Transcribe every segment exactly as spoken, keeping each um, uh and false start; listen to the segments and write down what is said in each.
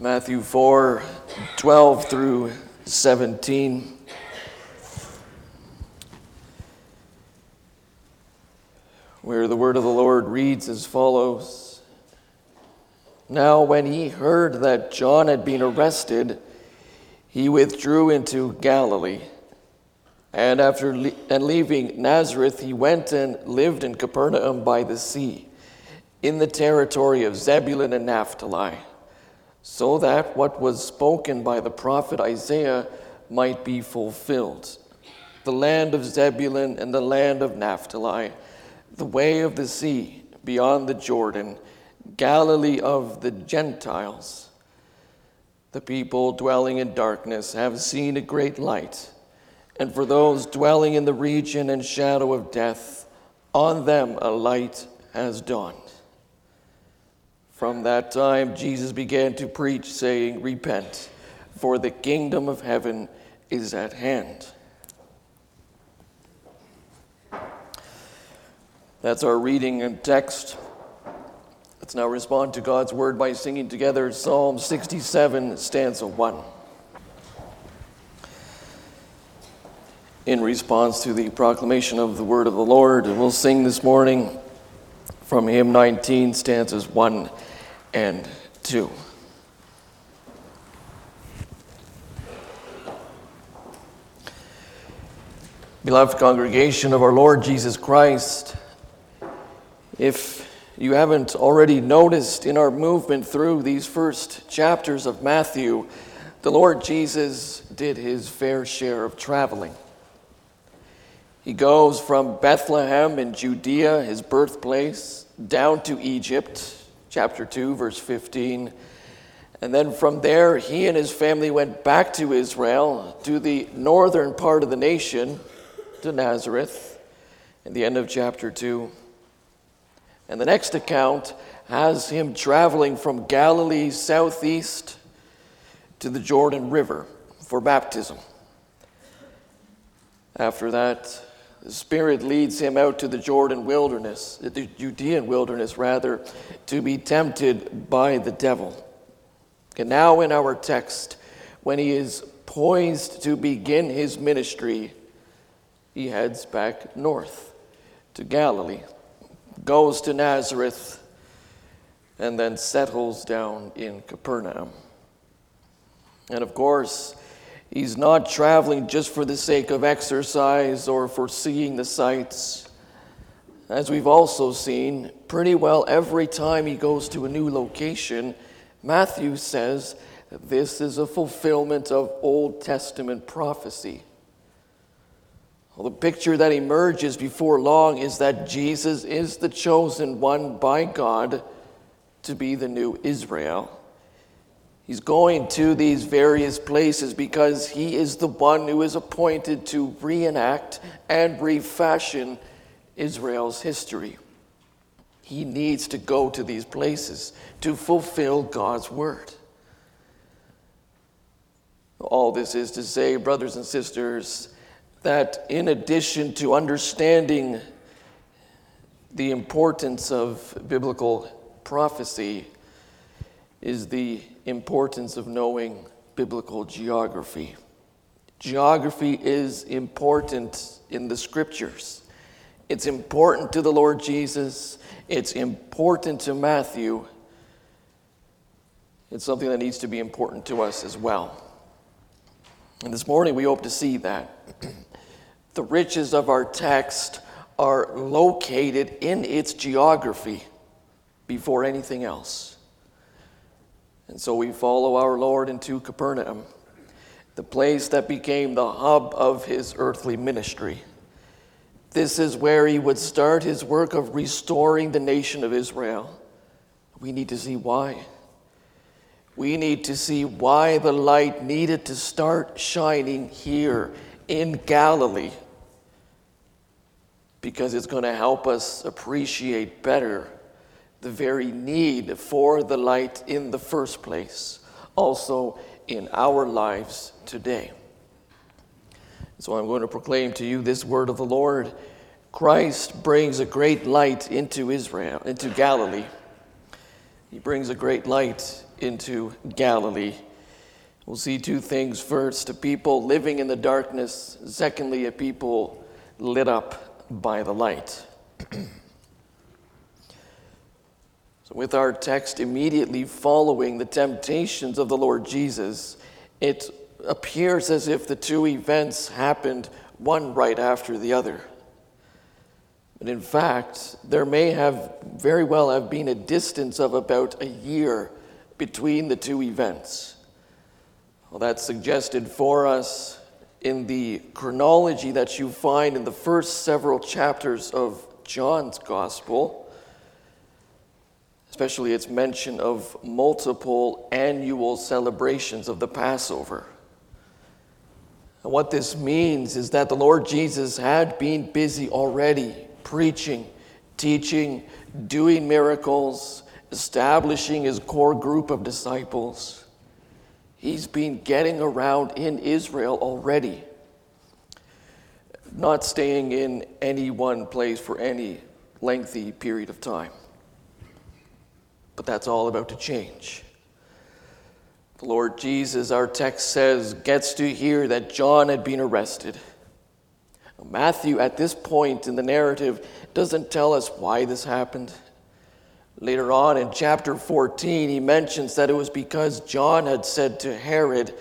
Matthew four twelve through seventeen. Where the word of the Lord reads as follows. Now when he heard that John had been arrested, he withdrew into Galilee. And after le- and leaving Nazareth, he went and lived in Capernaum by the sea, in the territory of Zebulun and Naphtali, so that what was spoken by the prophet Isaiah might be fulfilled. The land of Zebulun and the land of Naphtali, the way of the sea beyond the Jordan, Galilee of the Gentiles. The people dwelling in darkness have seen a great light, and for those dwelling in the region and shadow of death, on them a light has dawned. From that time, Jesus began to preach, saying, Repent, for the kingdom of heaven is at hand. That's our reading and text. Let's now respond to God's word by singing together Psalm sixty-seven, stanza one. In response to the proclamation of the word of the Lord, we'll sing this morning from hymn nineteen, stanzas one and two. Beloved congregation of our Lord Jesus Christ, if you haven't already noticed in our movement through these first chapters of Matthew, the Lord Jesus did his fair share of traveling. He goes from Bethlehem in Judea, his birthplace, down to Egypt, chapter two, verse fifteen. And then from there, he and his family went back to Israel, to the northern part of the nation, to Nazareth, at the end of chapter two. And the next account has him traveling from Galilee southeast to the Jordan River for baptism. After that, the Spirit leads him out to the Jordan wilderness, the Judean wilderness rather, to be tempted by the devil. And now in our text, when he is poised to begin his ministry, he heads back north to Galilee, goes to Nazareth, and then settles down in Capernaum. And of course, he's not traveling just for the sake of exercise or for seeing the sights. As we've also seen, pretty well every time he goes to a new location, Matthew says this is a fulfillment of Old Testament prophecy. Well, the picture that emerges before long is that Jesus is the chosen one by God to be the new Israel. He's going to these various places because he is the one who is appointed to reenact and refashion Israel's history. He needs to go to these places to fulfill God's word. All this is to say, brothers and sisters, that in addition to understanding the importance of biblical prophecy is the importance of knowing biblical geography. Geography is important in the scriptures. It's important to the Lord Jesus. It's important to Matthew. It's something that needs to be important to us as well. And this morning we hope to see that. The riches of our text are located in its geography before anything else. And so we follow our Lord into Capernaum, the place that became the hub of his earthly ministry. This is where he would start his work of restoring the nation of Israel. We need to see why. We need to see why the light needed to start shining here in Galilee, because it's going to help us appreciate better the very need for the light in the first place, also in our lives today. So I'm going to proclaim to you this word of the Lord. Christ brings a great light into Israel, into Galilee. He brings a great light into Galilee. We'll see two things. First, a people living in the darkness. Secondly, a people lit up by the light. So with our text immediately following the temptations of the Lord Jesus, it appears as if the two events happened one right after the other. But in fact, there may have very well have been a distance of about a year between the two events. Well, that's suggested for us in the chronology that you find in the first several chapters of John's Gospel, especially its mention of multiple annual celebrations of the Passover. And what this means is that the Lord Jesus had been busy already preaching, teaching, doing miracles, establishing his core group of disciples. He's been getting around in Israel already, not staying in any one place for any lengthy period of time. But that's all about to change. The Lord Jesus, our text says, gets to hear that John had been arrested. Matthew, at this point in the narrative, doesn't tell us why this happened. Later on in chapter fourteen, he mentions that it was because John had said to Herod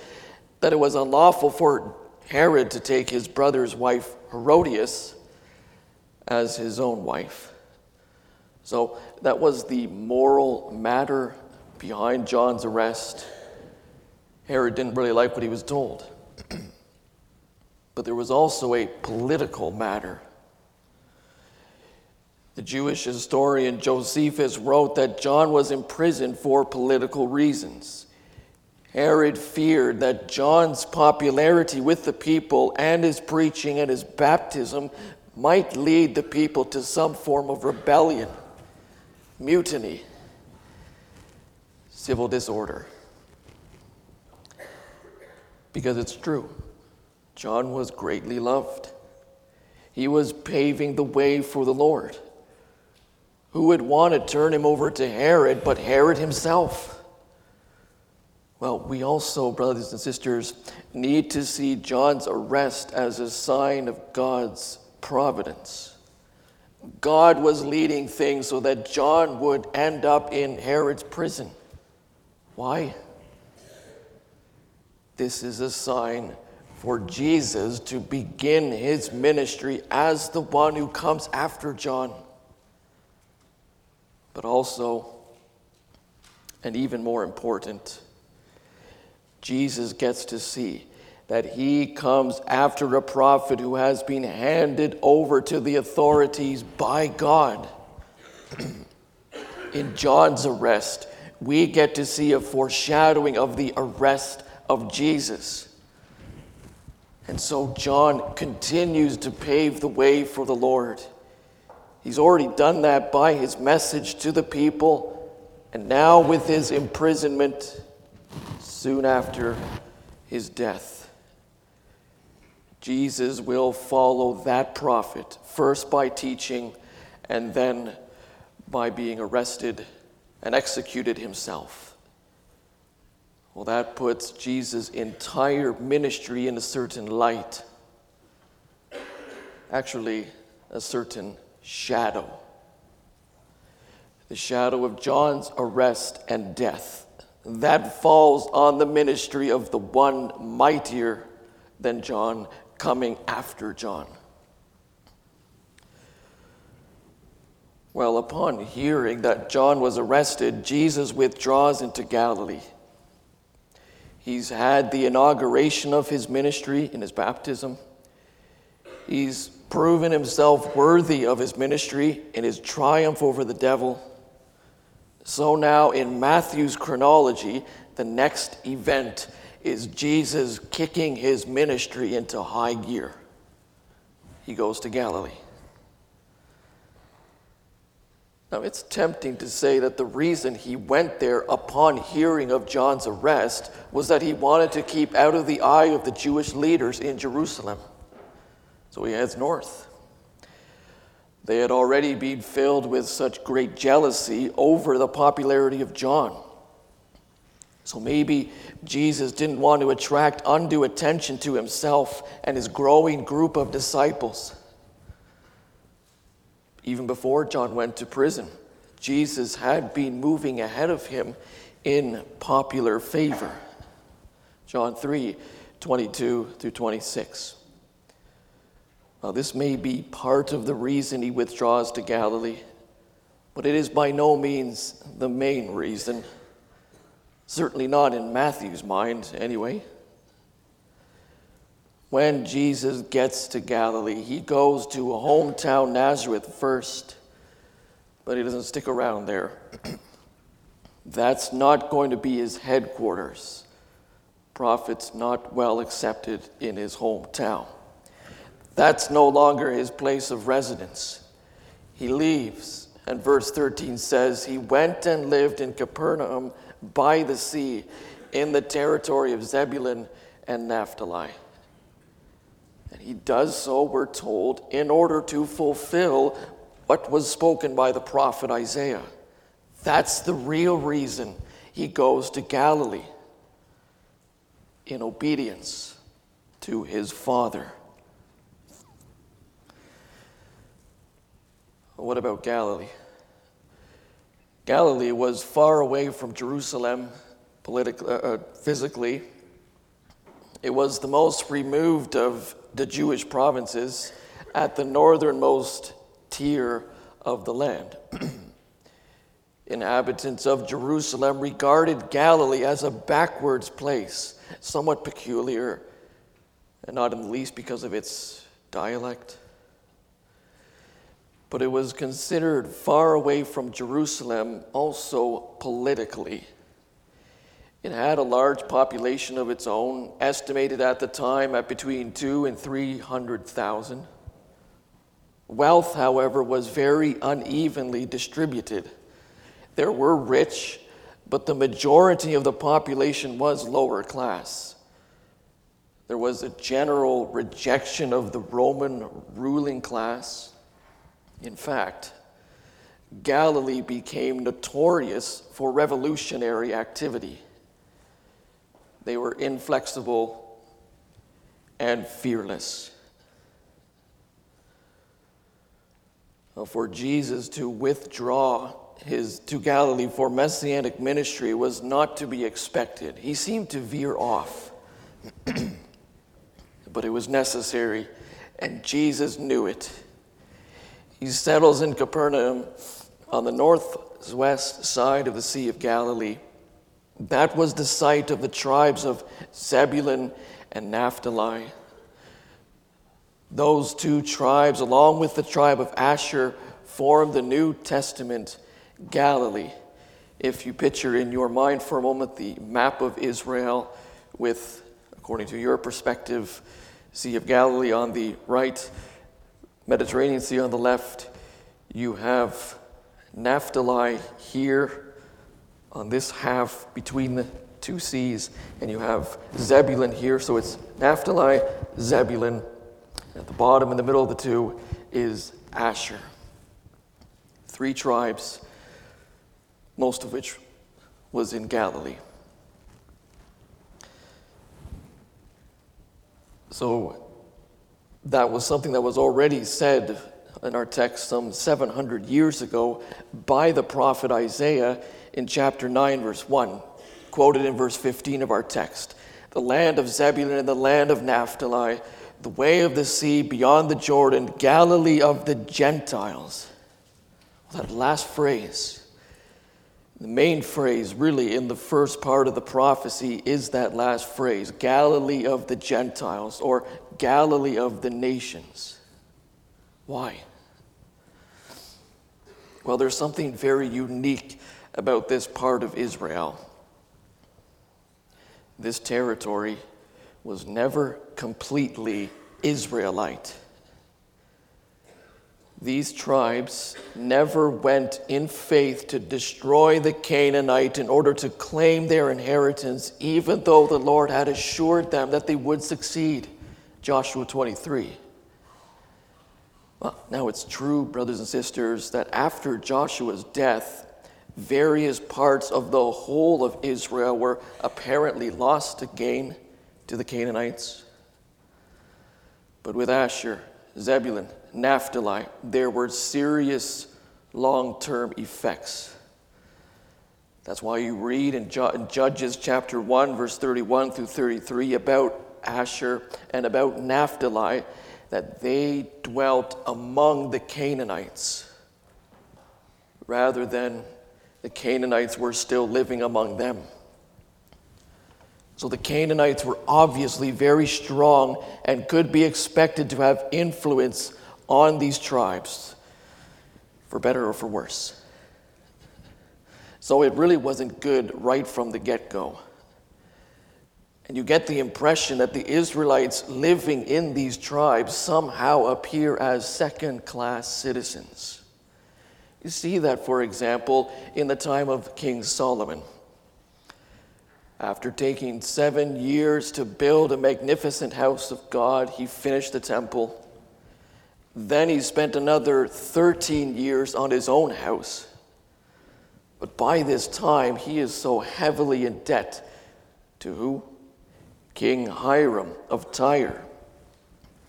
that it was unlawful for Herod to take his brother's wife Herodias as his own wife. So that was the moral matter behind John's arrest. Herod didn't really like what he was told. But there was also a political matter. The Jewish historian Josephus wrote that John was imprisoned for political reasons. Herod feared that John's popularity with the people and his preaching and his baptism might lead the people to some form of rebellion, mutiny, civil disorder. Because it's true. John was greatly loved. He was paving the way for the Lord. Who would want to turn him over to Herod but Herod himself? Well, we also, brothers and sisters, need to see John's arrest as a sign of God's providence. God was leading things so that John would end up in Herod's prison. Why? This is a sign for Jesus to begin his ministry as the one who comes after John. But also, and even more important, Jesus gets to see that he comes after a prophet who has been handed over to the authorities by God. In John's arrest, we get to see a foreshadowing of the arrest of Jesus. And so John continues to pave the way for the Lord. He's already done that by his message to the people, and now with his imprisonment, soon after his death. Jesus will follow that prophet, first by teaching, and then by being arrested and executed himself. Well, that puts Jesus' entire ministry in a certain light. Actually, a certain shadow. The shadow of John's arrest and death. That falls on the ministry of the one mightier than John coming after John. Well, upon hearing that John was arrested, Jesus withdraws into Galilee. He's had the inauguration of his ministry in his baptism. He's proven himself worthy of his ministry in his triumph over the devil. So now in Matthew's chronology, the next event is Jesus kicking his ministry into high gear. He goes to Galilee. Now, it's tempting to say that the reason he went there upon hearing of John's arrest was that he wanted to keep out of the eye of the Jewish leaders in Jerusalem. So he heads north. They had already been filled with such great jealousy over the popularity of John. So maybe Jesus didn't want to attract undue attention to himself and his growing group of disciples. Even before John went to prison, Jesus had been moving ahead of him in popular favor. John three, twenty-two through twenty-six. Now, this may be part of the reason he withdraws to Galilee, but it is by no means the main reason. Certainly not in Matthew's mind, anyway. When Jesus gets to Galilee, he goes to hometown Nazareth first, but he doesn't stick around there. That's not going to be his headquarters. Prophet's not well accepted in his hometown. That's no longer his place of residence. He leaves, and verse thirteen says, he went and lived in Capernaum by the sea, in the territory of Zebulun and Naphtali. And he does so, we're told, in order to fulfill what was spoken by the prophet Isaiah. That's the real reason he goes to Galilee, in obedience to his Father. What about Galilee? Galilee was far away from Jerusalem politically, uh, physically. It was the most removed of the Jewish provinces, at the northernmost tier of the land. Inhabitants of Jerusalem regarded Galilee as a backwards place, somewhat peculiar, and not in the least because of its dialect. But it was considered far away from Jerusalem also politically. It had a large population of its own, estimated at the time at between two and three hundred thousand. Wealth, however, was very unevenly distributed. There were rich, but the majority of the population was lower class. There was a general rejection of the Roman ruling class. In fact, Galilee became notorious for revolutionary activity. They were inflexible and fearless. For Jesus to withdraw his to Galilee for messianic ministry was not to be expected. He seemed to veer off, but it was necessary, and Jesus knew it. He settles in Capernaum on the northwest side of the Sea of Galilee. That was the site of the tribes of Zebulun and Naphtali. Those two tribes, along with the tribe of Asher, formed the New Testament Galilee. If you picture in your mind for a moment the map of Israel with, according to your perspective, Sea of Galilee on the right, Mediterranean Sea on the left, you have Naphtali here on this half between the two seas, and you have Zebulun here, so it's Naphtali, Zebulun. At the bottom, in the middle of the two, is Asher. Three tribes, most of which was in Galilee. So that was something that was already said in our text some seven hundred years ago by the prophet Isaiah in chapter nine, verse one, quoted in verse fifteen of our text. The land of Zebulun and the land of Naphtali, the way of the sea beyond the Jordan, Galilee of the Gentiles. Well, that last phrase, the main phrase really in the first part of the prophecy is that last phrase, Galilee of the Gentiles, or Galilee of the nations. Why? Well, there's something very unique about this part of Israel. This territory was never completely Israelite. These tribes never went in faith to destroy the Canaanite in order to claim their inheritance, even though the Lord had assured them that they would succeed. Joshua twenty-three. Well, now it's true, brothers and sisters, that after Joshua's death, various parts of the whole of Israel were apparently lost to gain to the Canaanites. But with Asher, Zebulun, Naphtali, there were serious long-term effects. That's why you read in Judges chapter one, verse thirty-one through thirty-three about Asher and about Naphtali, that they dwelt among the Canaanites rather than the Canaanites were still living among them. So the Canaanites were obviously very strong and could be expected to have influence on these tribes, for better or for worse. So it really wasn't good right from the get-go. And you get the impression that the Israelites living in these tribes somehow appear as second-class citizens. You see that, for example, in the time of King Solomon. After taking seven years to build a magnificent house of God, he finished the temple. Then he spent another thirteen years on his own house. But by this time, he is so heavily in debt to who? King Hiram of Tyre.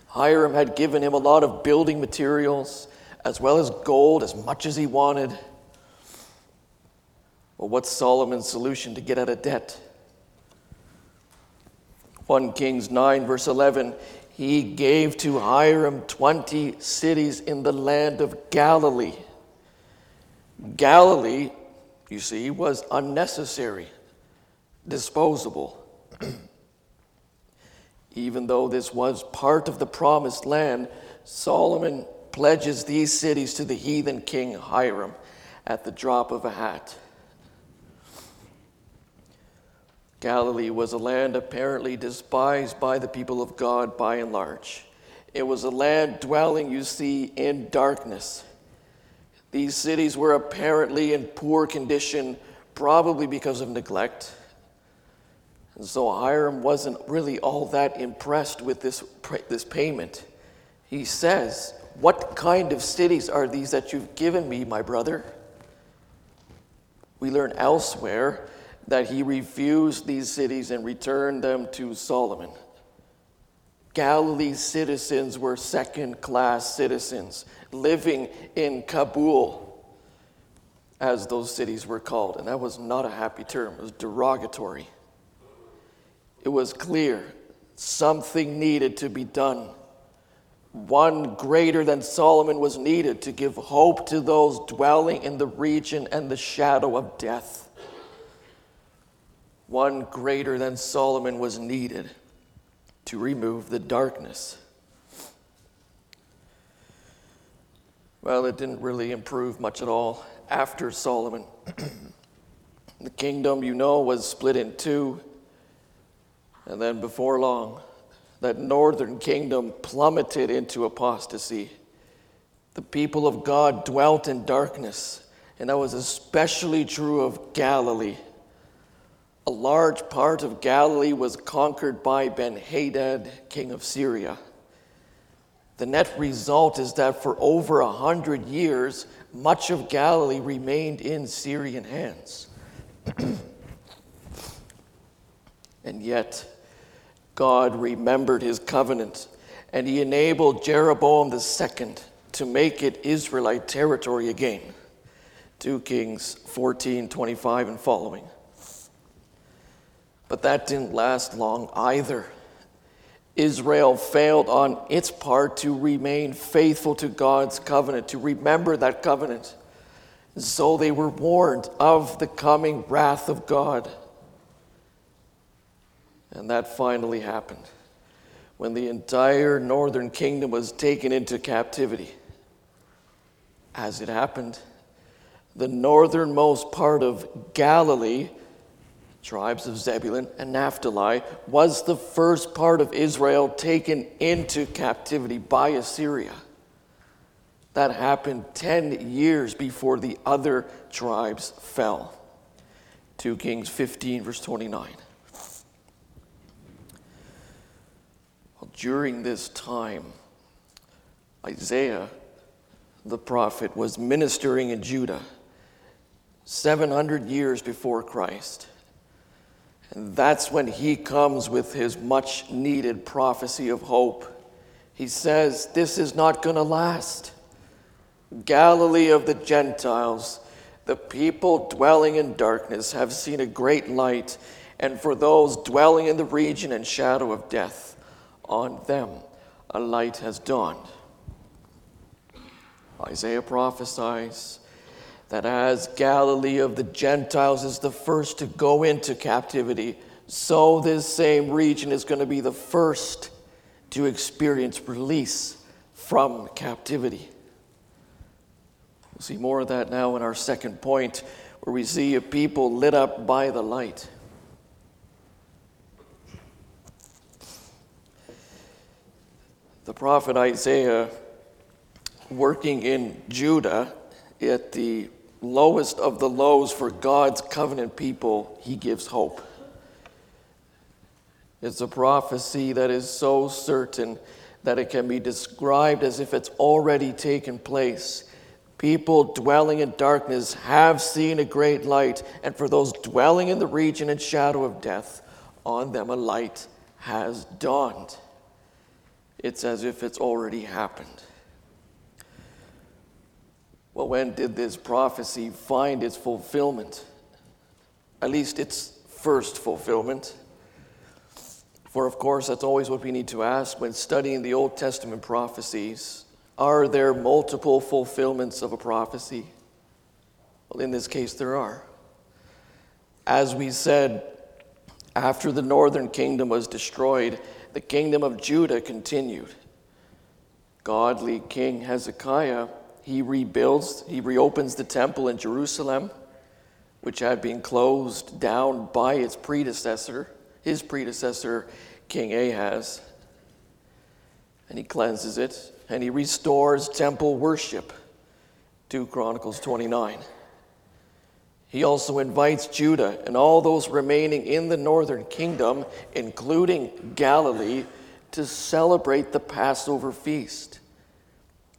Hiram had given him a lot of building materials, as well as gold, as much as he wanted. Well, what's Solomon's solution to get out of debt? First Kings nine, verse eleven, he gave to Hiram twenty cities in the land of Galilee. Galilee, you see, was unnecessary, disposable. Even though this was part of the promised land, Solomon pledges these cities to the heathen king Hiram at the drop of a hat. Galilee was a land apparently despised by the people of God by and large. It was a land dwelling, you see, in darkness. These cities were apparently in poor condition, probably because of neglect. And so Hiram wasn't really all that impressed with this, this payment. He says, "What kind of cities are these that you've given me, my brother?" We learn elsewhere that he refused these cities and returned them to Solomon. Galilee's citizens were second-class citizens, living in Kabul, as those cities were called. And that was not a happy term. It was derogatory. It was clear something needed to be done. One greater than Solomon was needed to give hope to those dwelling in the region and the shadow of death. One greater than Solomon was needed to remove the darkness. Well, it didn't really improve much at all after Solomon. The kingdom, you know, was split in two. And then before long, that northern kingdom plummeted into apostasy. The people of God dwelt in darkness, and that was especially true of Galilee. A large part of Galilee was conquered by Ben-Hadad, king of Syria. The net result is that for over a hundred years, much of Galilee remained in Syrian hands. And yet, God remembered his covenant, and he enabled Jeroboam the second to make it Israelite territory again. Second Kings fourteen twenty-five and following. But that didn't last long either. Israel failed on its part to remain faithful to God's covenant, to remember that covenant. So they were warned of the coming wrath of God. And that finally happened when the entire northern kingdom was taken into captivity. As it happened, the northernmost part of Galilee, tribes of Zebulun and Naphtali, was the first part of Israel taken into captivity by Assyria. That happened ten years before the other tribes fell. Second Kings fifteen, verse twenty-nine. During this time, Isaiah the prophet was ministering in Judah, seven hundred years before Christ. And that's when he comes with his much-needed prophecy of hope. He says, this is not going to last. Galilee of the Gentiles, the people dwelling in darkness have seen a great light, and for those dwelling in the region and shadow of death, on them a light has dawned. Isaiah prophesies that as Galilee of the Gentiles is the first to go into captivity, so this same region is going to be the first to experience release from captivity. We'll see more of that now in our second point, where we see a people lit up by the light. The prophet Isaiah, working in Judah at the lowest of the lows for God's covenant people, he gives hope. It's a prophecy that is so certain that it can be described as if it's already taken place. People dwelling in darkness have seen a great light, and for those dwelling in the region and shadow of death, on them a light has dawned. It's as if it's already happened. Well, when did this prophecy find its fulfillment? At least its first fulfillment. For, of course, that's always what we need to ask when studying the Old Testament prophecies. Are there multiple fulfillments of a prophecy? Well, in this case, there are. As we said, after the northern kingdom was destroyed, the kingdom of Judah continued. Godly King Hezekiah, he rebuilds, he reopens the temple in Jerusalem, which had been closed down by its predecessor, his predecessor, King Ahaz, and he cleanses it. And he restores temple worship, Second Chronicles twenty-nine. He also invites Judah and all those remaining in the northern kingdom, including Galilee, to celebrate the Passover feast.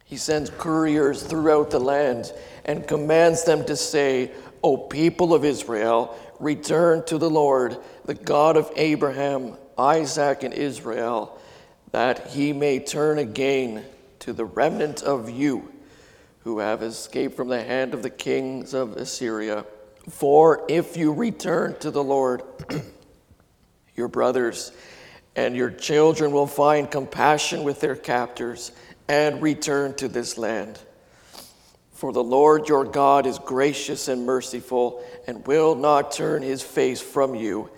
He sends couriers throughout the land and commands them to say, O people of Israel, return to the Lord, the God of Abraham, Isaac, and Israel, that he may turn again to the remnant of you who have escaped from the hand of the kings of Assyria. For if you return to the Lord, your brothers and your children will find compassion with their captors and return to this land. For the Lord your God is gracious and merciful and will not turn his face from you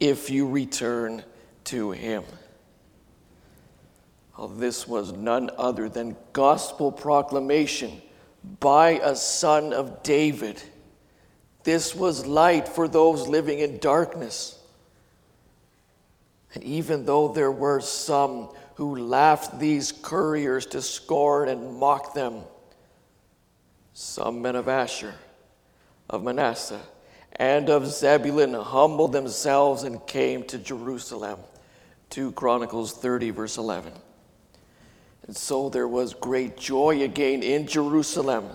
if you return to him. Well, this was none other than gospel proclamation by a son of David. This was light for those living in darkness. And even though there were some who laughed these couriers to scorn and mocked them, some men of Asher, of Manasseh, and of Zebulun humbled themselves and came to Jerusalem. Second Chronicles thirty, verse eleven. And so there was great joy again in Jerusalem,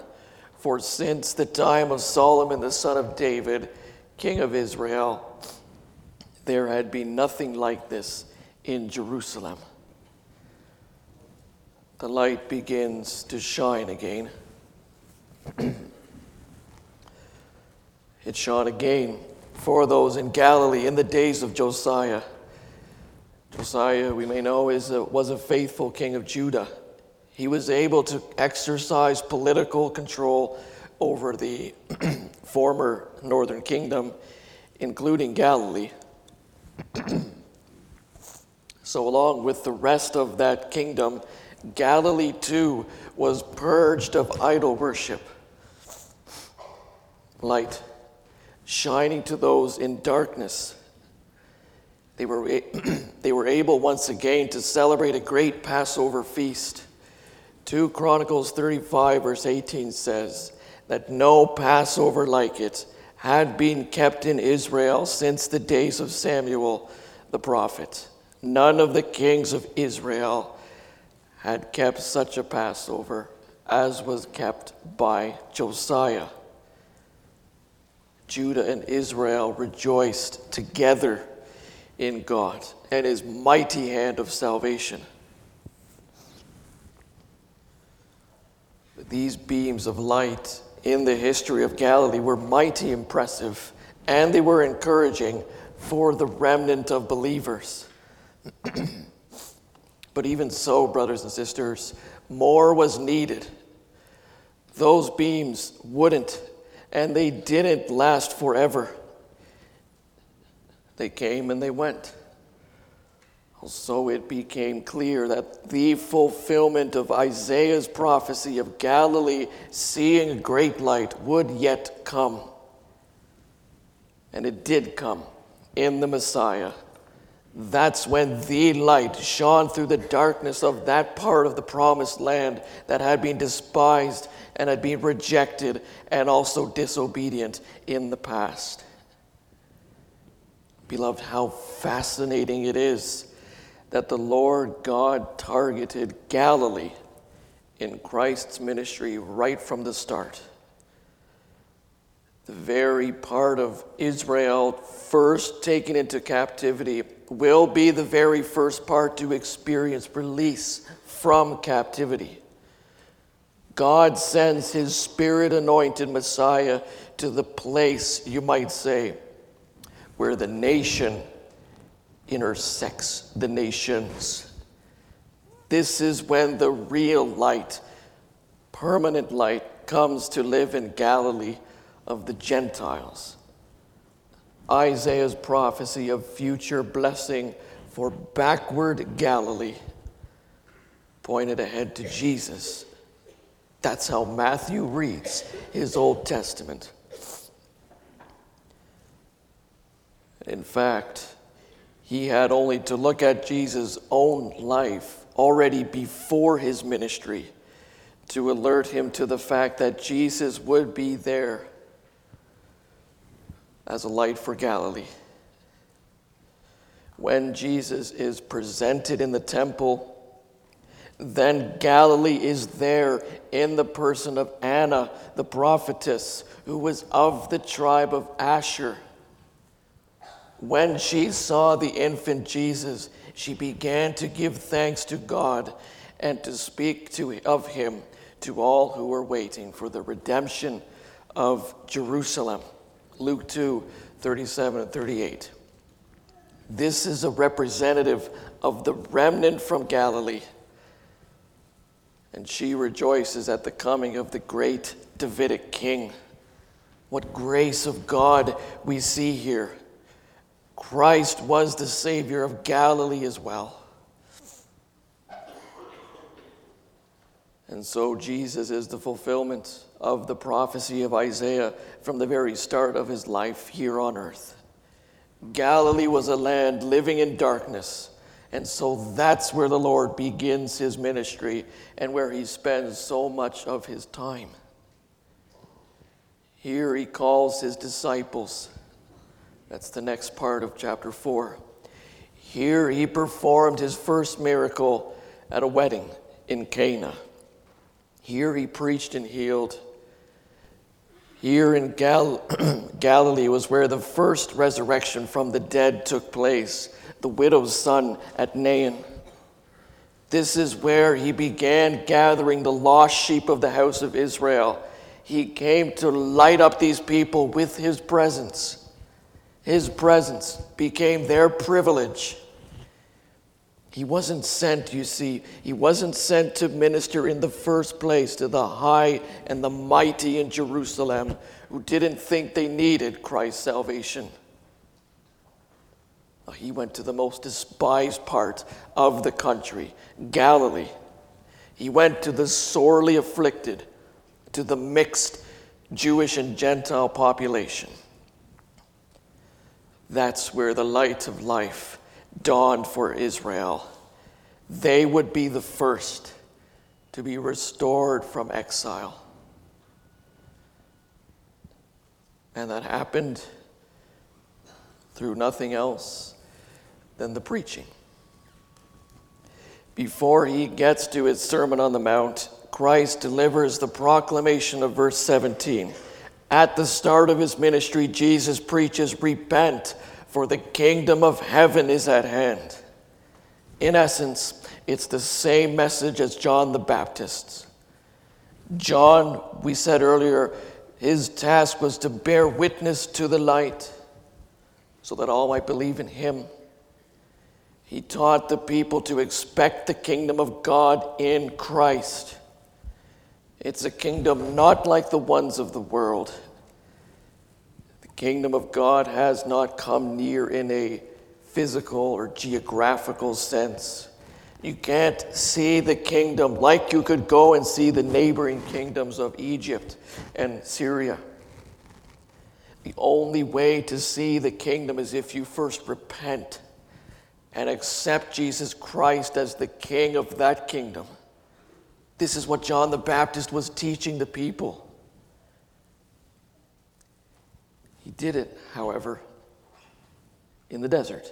for since the time of Solomon the son of David, king of Israel, there had been nothing like this in Jerusalem. The light begins to shine again. It shone again for those in Galilee in the days of Josiah. Josiah, we may know, is a, was a faithful king of Judah. He was able to exercise political control over the former northern kingdom, including Galilee. So along with the rest of that kingdom, Galilee too was purged of idol worship. Light shining to those in darkness. They were, they were able once again to celebrate a great Passover feast. Second Chronicles thirty-five, verse eighteen says that no Passover like it had been kept in Israel since the days of Samuel the prophet. None of the kings of Israel had kept such a Passover as was kept by Josiah. Judah and Israel rejoiced together in God and his mighty hand of salvation. These beams of light in the history of Galilee were mighty impressive, and they were encouraging for the remnant of believers. But even so, brothers and sisters, more was needed. Those beams wouldn't, and they didn't last forever. They came and they went. So it became clear that the fulfillment of Isaiah's prophecy of Galilee seeing great light would yet come. And it did come in the Messiah. That's when the light shone through the darkness of that part of the promised land that had been despised and had been rejected and also disobedient in the past. Beloved, how fascinating it is that the Lord God targeted Galilee in Christ's ministry right from the start. The very part of Israel first taken into captivity will be the very first part to experience release from captivity. God sends his Spirit-anointed Messiah to the place, you might say, where the nation intersects the nations. This is when the real light, permanent light, comes to live in Galilee of the Gentiles. Isaiah's prophecy of future blessing for backward Galilee pointed ahead to Jesus. That's how Matthew reads his Old Testament. In fact, he had only to look at Jesus' own life already before his ministry to alert him to the fact that Jesus would be there as a light for Galilee. When Jesus is presented in the temple, then Galilee is there in the person of Anna, the prophetess, who was of the tribe of Asher. When she saw the infant Jesus, she began to give thanks to God and to speak to, of him to all who were waiting for the redemption of Jerusalem. Luke two, thirty-seven and thirty-eight. This is a representative of the remnant from Galilee. And she rejoices at the coming of the great Davidic king. What grace of God we see here. Christ was the Savior of Galilee as well. And so Jesus is the fulfillment of the prophecy of Isaiah from the very start of his life here on earth. Galilee was a land living in darkness, and so that's where the Lord begins his ministry and where he spends so much of his time. Here he calls his disciples. That's the next part of chapter four. Here he performed his first miracle at a wedding in Cana. Here he preached and healed. Here in Gal- Galilee was where the first resurrection from the dead took place, the widow's son at Nain. This is where he began gathering the lost sheep of the house of Israel. He came to light up these people with his presence. His presence became their privilege. He wasn't sent, you see, he wasn't sent to minister in the first place to the high and the mighty in Jerusalem who didn't think they needed Christ's salvation. He went to the most despised part of the country, Galilee. He went to the sorely afflicted, to the mixed Jewish and Gentile population. That's where the light of life dawned for Israel. They would be the first to be restored from exile. And that happened through nothing else than the preaching. Before he gets to his Sermon on the Mount, Christ delivers the proclamation of verse seventeen. At the start of his ministry, Jesus preaches, "Repent, for the kingdom of heaven is at hand." In essence, it's the same message as John the Baptist. John, we said earlier, his task was to bear witness to the light so that all might believe in him. He taught the people to expect the kingdom of God in Christ. It's a kingdom not like the ones of the world. The kingdom of God has not come near in a physical or geographical sense. You can't see the kingdom like you could go and see the neighboring kingdoms of Egypt and Syria. The only way to see the kingdom is if you first repent and accept Jesus Christ as the king of that kingdom. This is what John the Baptist was teaching the people. He did it, however, in the desert,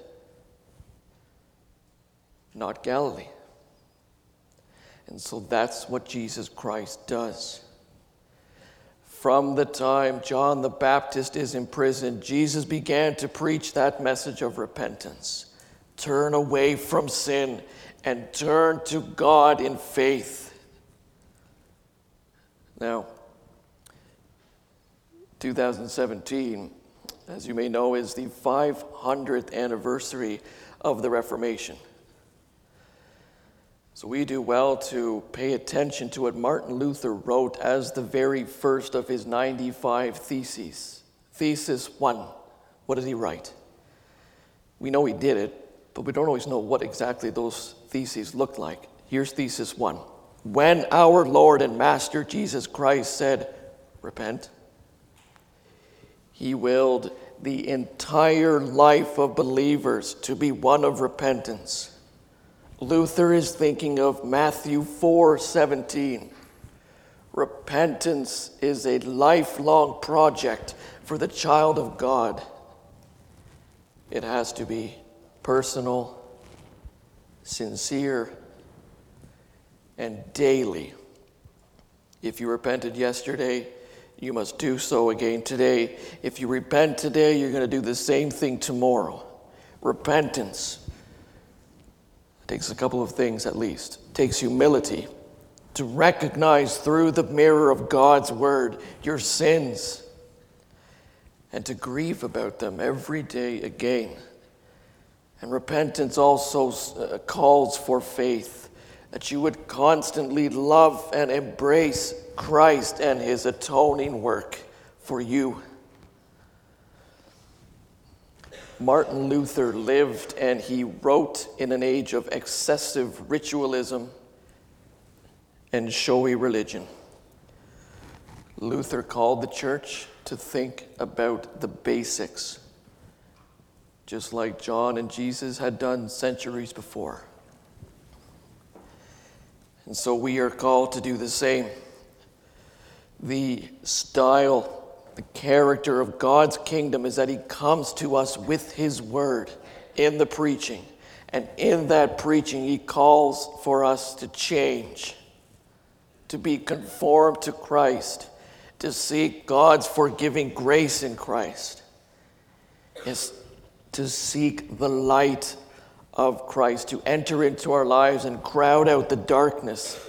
not Galilee. And so that's what Jesus Christ does. From the time John the Baptist is imprisoned, Jesus began to preach that message of repentance. Turn away from sin and turn to God in faith. Now, two thousand seventeen, as you may know, is the five hundredth anniversary of the Reformation. So we do well to pay attention to what Martin Luther wrote as the very first of his ninety-five theses. Thesis one, what did he write? We know he did it, but we don't always know what exactly those theses looked like. Here's thesis one. When our Lord and Master Jesus Christ said, repent, he willed the entire life of believers to be one of repentance. Luther is thinking of Matthew four seventeen. Repentance is a lifelong project for the child of God. It has to be personal, sincere, and daily. If you repented yesterday, you must do so again today. If you repent today, you're going to do the same thing tomorrow. Repentance takes a couple of things at least. It takes humility to recognize through the mirror of God's word your sins and to grieve about them every day again. And repentance also calls for faith, that you would constantly love and embrace Christ and his atoning work for you. Martin Luther lived and he wrote in an age of excessive ritualism and showy religion. Luther called the church to think about the basics, just like John and Jesus had done centuries before. And so we are called to do the same. The style, the character of God's kingdom is that he comes to us with his word in the preaching. And in that preaching, he calls for us to change, to be conformed to Christ, to seek God's forgiving grace in Christ. Yes, to seek the light of Christ, to enter into our lives and crowd out the darkness.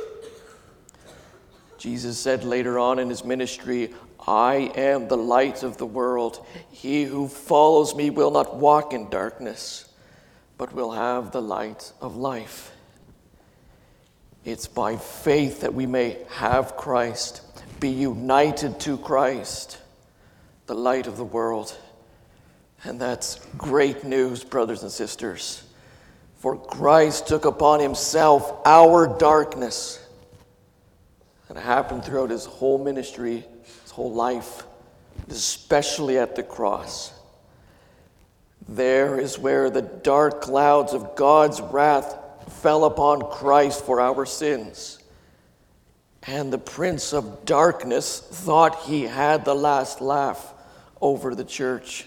Jesus said later on in his ministry, I am the light of the world. He who follows me will not walk in darkness, but will have the light of life. It's by faith that we may have Christ, be united to Christ, the light of the world. And that's great news, brothers and sisters. For Christ took upon himself our darkness. And it happened throughout his whole ministry, his whole life, especially at the cross. There is where the dark clouds of God's wrath fell upon Christ for our sins. And the prince of darkness thought he had the last laugh over the church.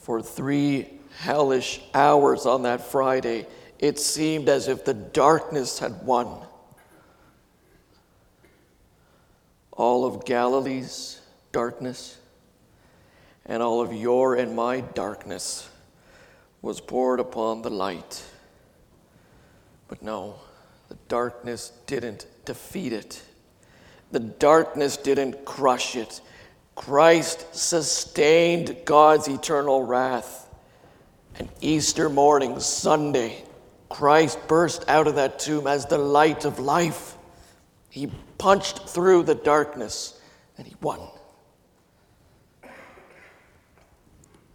For three hellish hours on that Friday, it seemed as if the darkness had won. All of Galilee's darkness, and all of your and my darkness was poured upon the light. But no, the darkness didn't defeat it. The darkness didn't crush it. Christ sustained God's eternal wrath. And Easter morning, Sunday, Christ burst out of that tomb as the light of life. He punched through the darkness, and he won.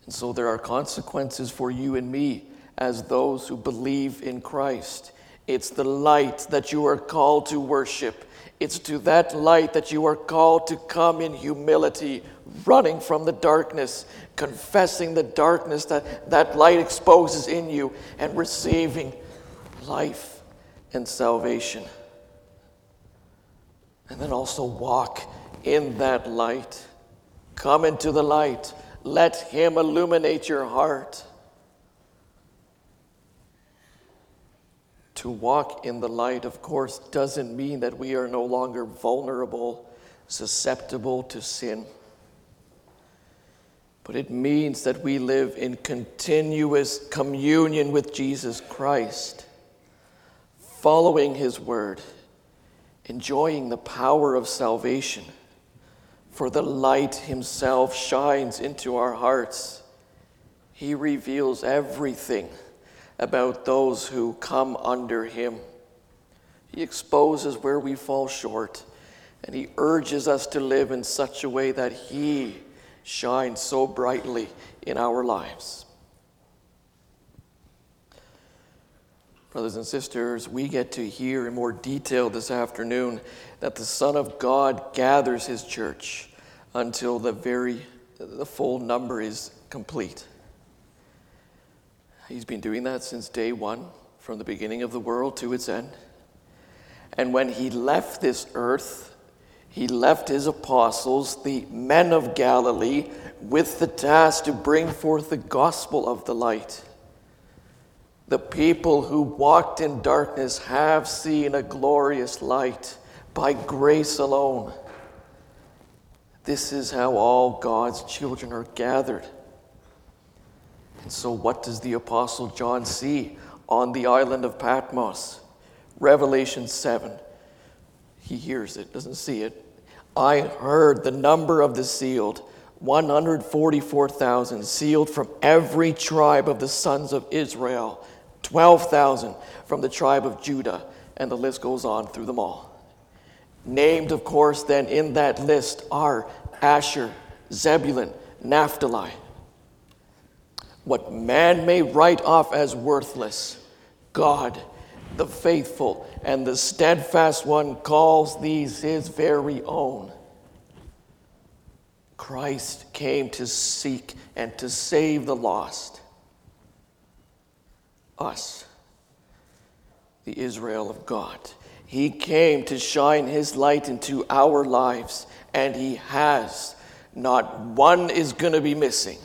And so there are consequences for you and me as those who believe in Christ. It's the light that you are called to worship. It's to that light that you are called to come in humility, running from the darkness, confessing the darkness that that light exposes in you, and receiving life and salvation. And then also walk in that light. Come into the light. Let him illuminate your heart. To walk in the light, of course, doesn't mean that we are no longer vulnerable, susceptible to sin. But it means that we live in continuous communion with Jesus Christ, following his word, enjoying the power of salvation. For the light himself shines into our hearts. He reveals everything about those who come under him. He exposes where we fall short, and he urges us to live in such a way that he shines so brightly in our lives. Brothers and sisters, we get to hear in more detail this afternoon that the Son of God gathers his church until the very the full number is complete. He's been doing that since day one, from the beginning of the world to its end. And when he left this earth, he left his apostles, the men of Galilee, with the task to bring forth the gospel of the light. The people who walked in darkness have seen a glorious light by grace alone. This is how all God's children are gathered. And so what does the Apostle John see on the island of Patmos? Revelation seven. He hears it, doesn't see it. I heard the number of the sealed, one hundred forty-four thousand, sealed from every tribe of the sons of Israel, twelve thousand from the tribe of Judah, and the list goes on through them all. Named, of course, then in that list are Asher, Zebulun, Naphtali. What man may write off as worthless, God, the faithful and the steadfast one, calls these his very own. Christ came to seek and to save the lost. Us, the Israel of God. He came to shine his light into our lives, and he has. Not one is going to be missing.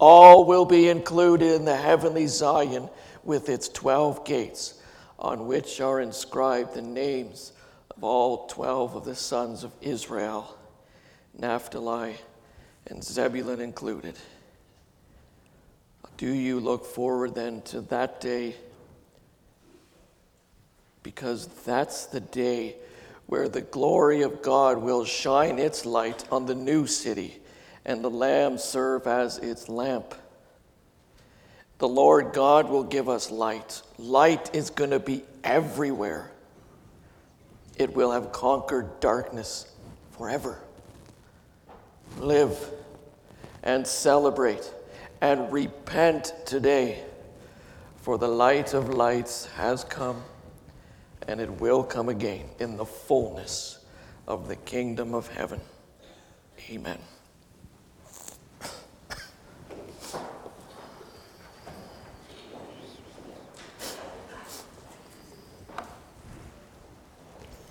All will be included in the heavenly Zion with its twelve gates, on which are inscribed the names of all twelve of the sons of Israel, Naphtali and Zebulun included. Do you look forward then to that day? Because that's the day where the glory of God will shine its light on the new city, and the Lamb serve as its lamp. The Lord God will give us light. Light is going to be everywhere. It will have conquered darkness forever. Live and celebrate and repent today, for the light of lights has come, and it will come again in the fullness of the kingdom of heaven. Amen.